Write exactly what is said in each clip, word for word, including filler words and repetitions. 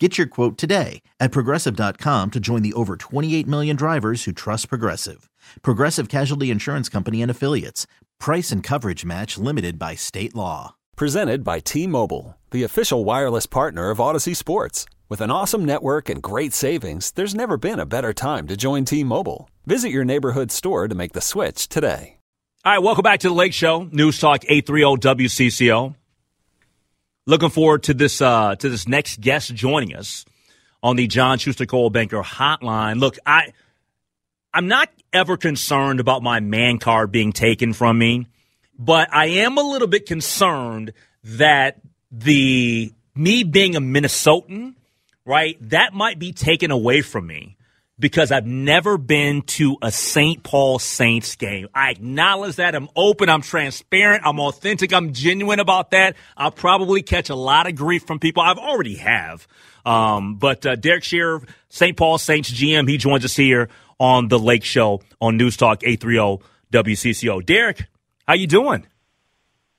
Get your quote today at Progressive dot com to join the over twenty-eight million drivers who trust Progressive. Progressive Casualty Insurance Company and Affiliates. Price and coverage match limited by state law. Presented by T-Mobile, the official wireless partner of Odyssey Sports. With an awesome network and great savings, there's never been a better time to join T-Mobile. Visit your neighborhood store to make the switch today. All right, welcome back to the Lake Show. News Talk eight thirty W C C O. Looking forward to this uh, to this next guest joining us on the John Schuster Coldwell Banker hotline. Look, I, I'm not ever concerned about my man card being taken from me, but I am a little bit concerned that the me being a Minnesotan, right, that might be taken away from me because I've never been to a Saint Paul Saints game. I acknowledge that. I'm open. I'm transparent. I'm authentic. I'm genuine about that. I'll probably catch a lot of grief from people. I've already have. Um, but uh, Derek Shearer, Saint Paul Saints G M, he joins us here on the Lake Show on News Talk eight thirty W C C O. Derek, how you doing?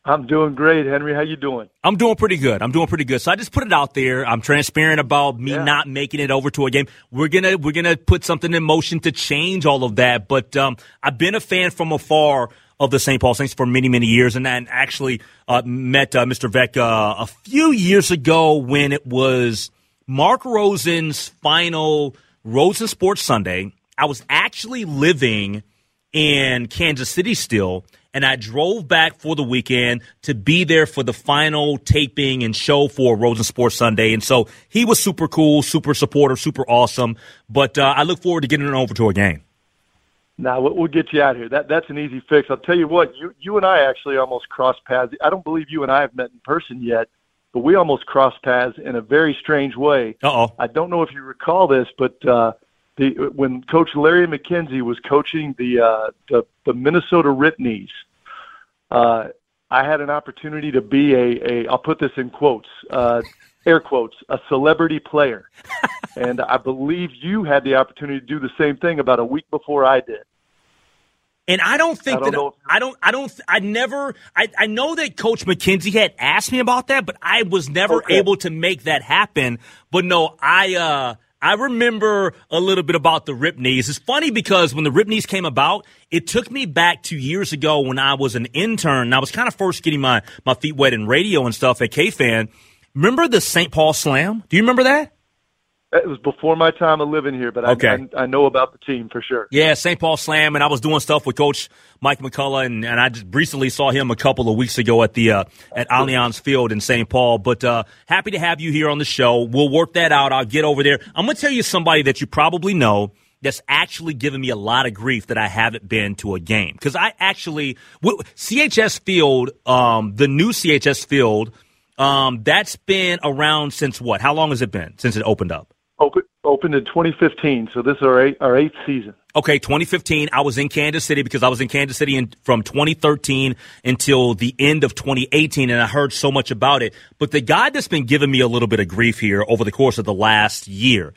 I'm doing great, Henry. How you doing? I'm doing pretty good. I'm doing pretty good. So I just put it out there. I'm transparent about me yeah. not making it over to a game. We're gonna we're gonna put something in motion to change all of that. But um, I've been a fan from afar of the Saint Paul Saints for many many years, and I actually uh, met uh, Mister Vec uh, a few years ago when it was Mark Rosen's final Rosen Sports Sunday. I was actually living in Kansas City still, and I drove back for the weekend to be there for the final taping and show for Rosen Sports Sunday. And so he was super cool, super supportive, super awesome. But uh, I look forward to getting it over to a game. Now, nah, we'll get you out of here. That That's an easy fix. I'll tell you what, you, you and I actually almost crossed paths. I don't believe you and I have met in person yet, but we almost crossed paths in a very strange way. Uh-oh. I don't know if you recall this, but uh, – The, when Coach Larry McKenzie was coaching the uh, the, the Minnesota Ritneys, uh, I had an opportunity to be a, a I'll put this in quotes, uh, air quotes, a celebrity player. And I believe you had the opportunity to do the same thing about a week before I did. And I don't think I don't that know. I don't, I don't, I never, I, I know that Coach McKenzie had asked me about that, but I was never okay. able to make that happen. But no, I, uh, I remember a little bit about the Ritneys. It's funny because when the Ritneys came about, it took me back to years ago when I was an intern. And I was kind of first getting my, my feet wet in radio and stuff at K-Fan. Remember the Saint Paul Slam? Do you remember that? It was before my time of living here, but I, okay. I, I know about the team for sure. Yeah, Saint Paul Slam, and I was doing stuff with Coach Mike McCullough, and, and I just recently saw him a couple of weeks ago at the uh, at Allianz Field in Saint Paul. But uh, happy to have you here on the show. We'll work that out. I'll get over there. I'm going to tell you somebody that you probably know that's actually given me a lot of grief that I haven't been to a game. Because I actually – C H S Field, um, the new C H S Field, um, that's been around since what? How long has it been since it opened up? Open, opened in twenty fifteen, so this is our, eight, our eighth season. Okay, twenty fifteen, I was in Kansas City because I was in Kansas City in, from twenty thirteen until the end of twenty eighteen, and I heard so much about it. But the guy that's been giving me a little bit of grief here over the course of the last year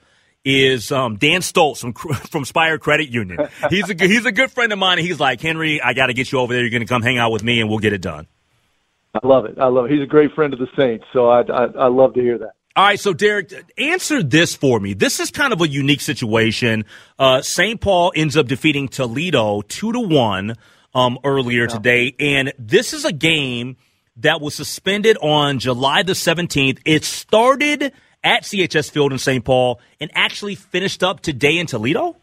is um, Dan Stoltz from, from Spire Credit Union. He's a, he's a good friend of mine, and he's like, Henry, I got to get you over there. You're going to come hang out with me, and we'll get it done. I love it. I love it. He's a great friend of the Saints, so I, I, I love to hear that. All right, so, Derek, answer this for me. This is kind of a unique situation. Uh, Saint Paul ends up defeating Toledo two to one um, earlier yeah. today, and this is a game that was suspended on July the seventeenth. It started at C H S Field in Saint Paul and actually finished up today in Toledo?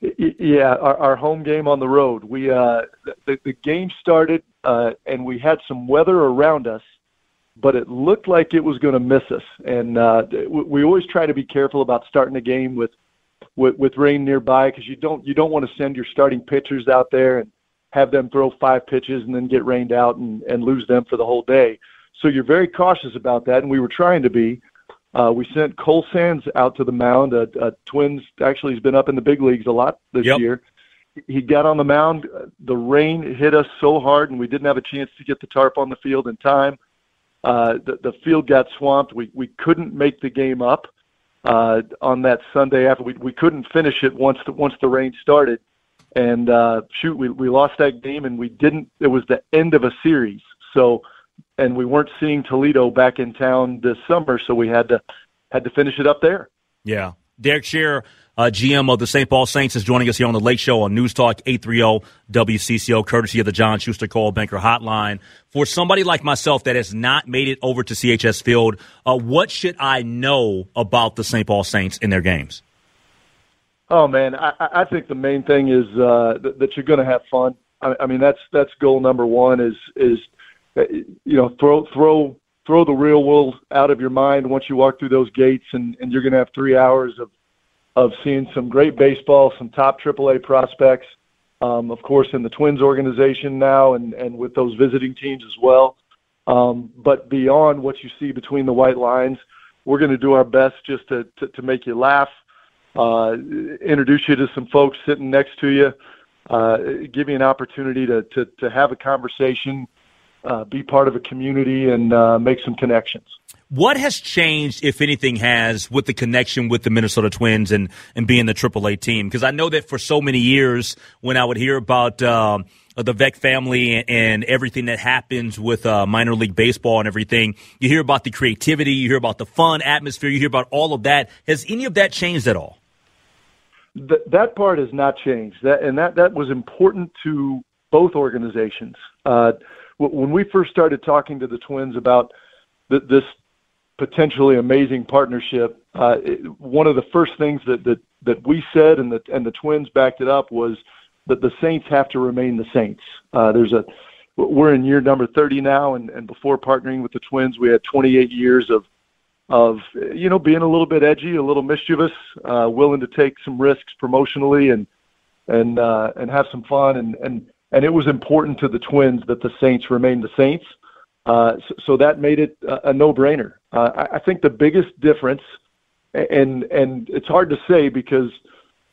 Yeah, our, our home game on the road. We uh, the, the game started, uh, and we had some weather around us, but it looked like it was going to miss us. And uh, we always try to be careful about starting a game with with, with rain nearby because you don't you don't want to send your starting pitchers out there and have them throw five pitches and then get rained out and, and lose them for the whole day. So you're very cautious about that, and we were trying to be. Uh, we sent Cole Sands out to the mound. Uh, uh, Twins, actually, he's been up in the big leagues a lot this yep. year. he got on the mound. The rain hit us so hard, and we didn't have a chance to get the tarp on the field in time. Uh, the, the field got swamped. We we couldn't make the game up uh, on that Sunday after. We we couldn't finish it once the, once the rain started. And uh, shoot, we, we lost that game, and we didn't. It was the end of a series. So, and we weren't seeing Toledo back in town this summer, so we had to had to finish it up there. Yeah, Derek Shearer, uh, G M of the Saint Paul Saints, is joining us here on the Lake Show on News Talk eight thirty W C C O, courtesy of the John Schuster Coldwell Banker Hotline. For somebody like myself that has not made it over to C H S Field, uh, what should I know about the Saint Paul Saints in their games? Oh, man, I, I think the main thing is uh, that, that you're going to have fun. I, I mean, that's that's goal number one is, is you know, throw throw throw the real world out of your mind once you walk through those gates, and, and you're going to have three hours of of seeing some great baseball, some top triple A prospects, um, of course, in the Twins organization now and, and with those visiting teams as well. Um, but beyond what you see between the white lines, we're going to do our best just to, to, to make you laugh, Uh, introduce you to some folks sitting next to you, uh, give you an opportunity to, to, to have a conversation, uh, be part of a community, and uh, make some connections. What has changed, if anything has, with the connection with the Minnesota Twins and, and being the triple A team? Because I know that for so many years when I would hear about uh, the Vec family and, and everything that happens with uh, minor league baseball and everything, you hear about the creativity, you hear about the fun atmosphere, you hear about all of that. Has any of that changed at all? Th- that part has not changed, that, and that, that was important to both organizations. Uh, w- when we first started talking to the Twins about th- this potentially amazing partnership, uh, it, one of the first things that, that, that we said and the, and the Twins backed it up was that the Saints have to remain the Saints. Uh, there's a we're in year number thirty now, and, and before partnering with the Twins, we had twenty-eight years of of, you know, being a little bit edgy, a little mischievous, uh, willing to take some risks promotionally and, and, uh, and have some fun. And, and, and it was important to the Twins that the Saints remain the Saints. Uh, so, so that made it a, a no-brainer. Uh, I, I think the biggest difference, and, and it's hard to say because,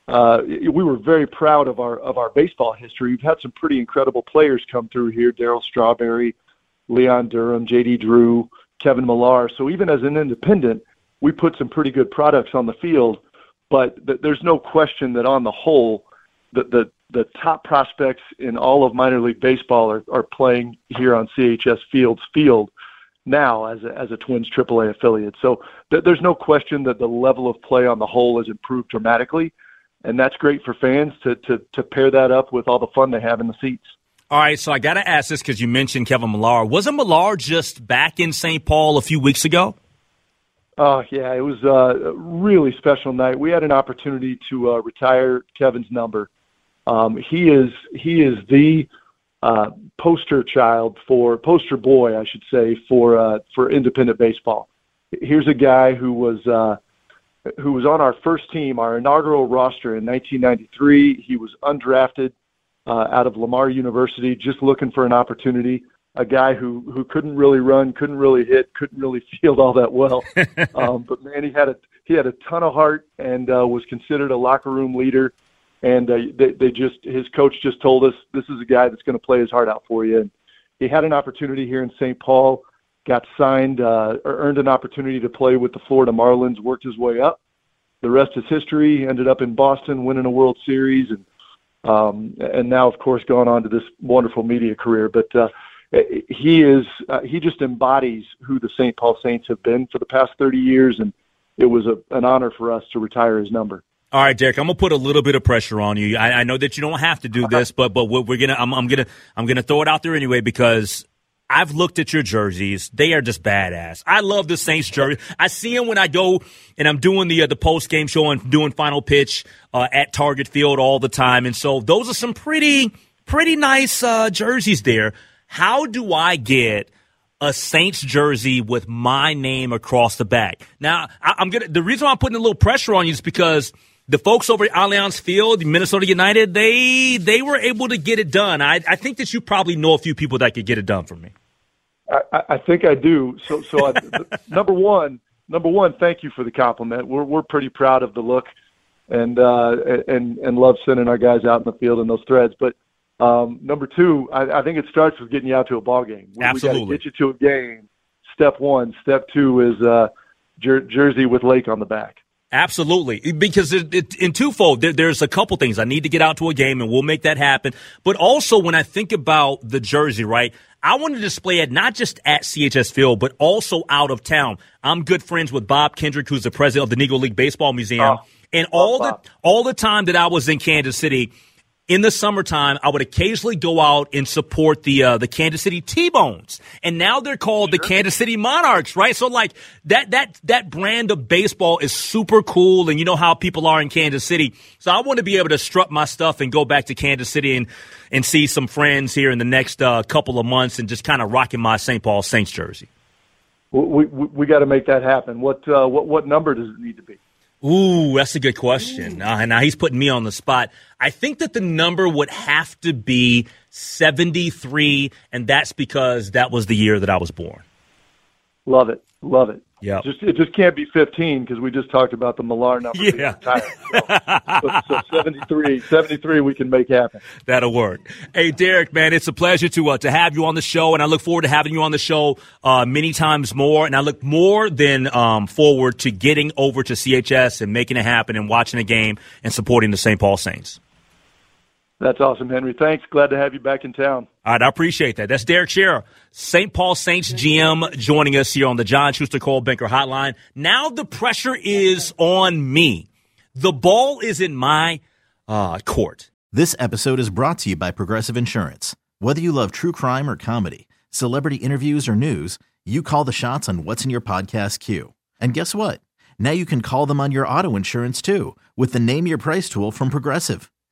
uh, we were very proud of our, of our baseball history. We've had some pretty incredible players come through here: Daryl Strawberry, Leon Durham, J D. Drew, Kevin Millar. So even as an independent, we put some pretty good products on the field, but th- there's no question that on the whole, the, the, the top prospects in all of minor league baseball are, are playing here on C H S Field's field now as a, as a Twins triple A affiliate. So th- there's no question that the level of play on the whole has improved dramatically, and that's great for fans to, to, to pair that up with all the fun they have in the seats. All right, so I got to ask this because you mentioned Kevin Millar. Wasn't Millar just back in Saint Paul a few weeks ago? Oh, yeah, it was a really special night. We had an opportunity to uh, retire Kevin's number. Um, he is he is the uh, poster child for poster boy, I should say, for uh, for independent baseball. Here's a guy who was uh, who was on our first team, our inaugural roster in nineteen ninety-three. He was undrafted. Uh, out of Lamar University, just looking for an opportunity, a guy who, who couldn't really run, couldn't really hit, couldn't really field all that well. Um, but, man, he had a he had a ton of heart and uh, was considered a locker room leader. And uh, they, they just his coach just told us, this is a guy that's going to play his heart out for you. And he had an opportunity here in Saint Paul, got signed, uh, earned an opportunity to play with the Florida Marlins, worked his way up. The rest is history. Ended up in Boston, winning a World Series, and Um, and now, of course, going on to this wonderful media career. But uh, he is—he uh, just embodies who the Saint Paul Saints have been for the past thirty years, and it was a, an honor for us to retire his number. All right, Derek, I'm gonna put a little bit of pressure on you. I, I know that you don't have to do this, but but we're gonna—I'm I'm gonna—I'm gonna throw it out there anyway because I've looked at your jerseys. They are just badass. I love the Saints jersey. I see them when I go and I'm doing the uh, the post-game show and doing final pitch uh, at Target Field all the time. And so those are some pretty, pretty nice uh, jerseys there. How do I get a Saints jersey with my name across the back? Now, I, I'm gonna. The reason why I'm putting a little pressure on you is because the folks over at Allianz Field, Minnesota United, they they were able to get it done. I, I think that you probably know a few people that could get it done for me. I, I think I do. So, so I, number one, number one, thank you for the compliment. We're we're pretty proud of the look. and uh, and and love sending our guys out in the field in those threads. But um, number two, I, I think it starts with getting you out to a ball game. We, Absolutely, we got to get you to a game. Step one. Step two is uh, jer- jersey with Lake on the back. Absolutely, because it, it, in twofold, there, there's a couple things. I need to get out to a game, and we'll make that happen. But also, when I think about the jersey, right, I want to display it not just at C H S Field, but also out of town. I'm good friends with Bob Kendrick, who's the president of the Negro League Baseball Museum. Oh, and all the all the time that I was in Kansas City, in the summertime, I would occasionally go out and support the uh, the Kansas City T-Bones. And now they're called sure. the Kansas City Monarchs, right? So, like, that that that brand of baseball is super cool, and you know how people are in Kansas City. So I want to be able to strut my stuff and go back to Kansas City and, and see some friends here in the next uh, couple of months and just kind of rocking my Saint Paul Saints jersey. We we, we got to make that happen. What, uh, what, what number does it need to be? Ooh, that's a good question. Uh, now he's putting me on the spot. I think that the number would have to be seventy-three, and that's because that was the year that I was born. Love it. Love it. Yeah. Just It just can't be fifteen because we just talked about the Millar number. Yeah. Retired, so. so, so seventy-three, seventy-three we can make happen. That'll work. Hey, Derek, man, it's a pleasure to uh, to have you on the show, and I look forward to having you on the show uh, many times more. And I look more than um, forward to getting over to C H S and making it happen and watching a game and supporting the Saint Paul Saints. That's awesome, Henry. Thanks. Glad to have you back in town. All right, I appreciate that. That's Derek Shearer, Saint Paul Saints G M, joining us here on the John Schuster Coldwell Banker Hotline. Now the pressure is on me. The ball is in my uh, court. This episode is brought to you by Progressive Insurance. Whether you love true crime or comedy, celebrity interviews or news, you call the shots on what's in your podcast queue. And guess what? Now you can call them on your auto insurance, too, with the Name Your Price tool from Progressive.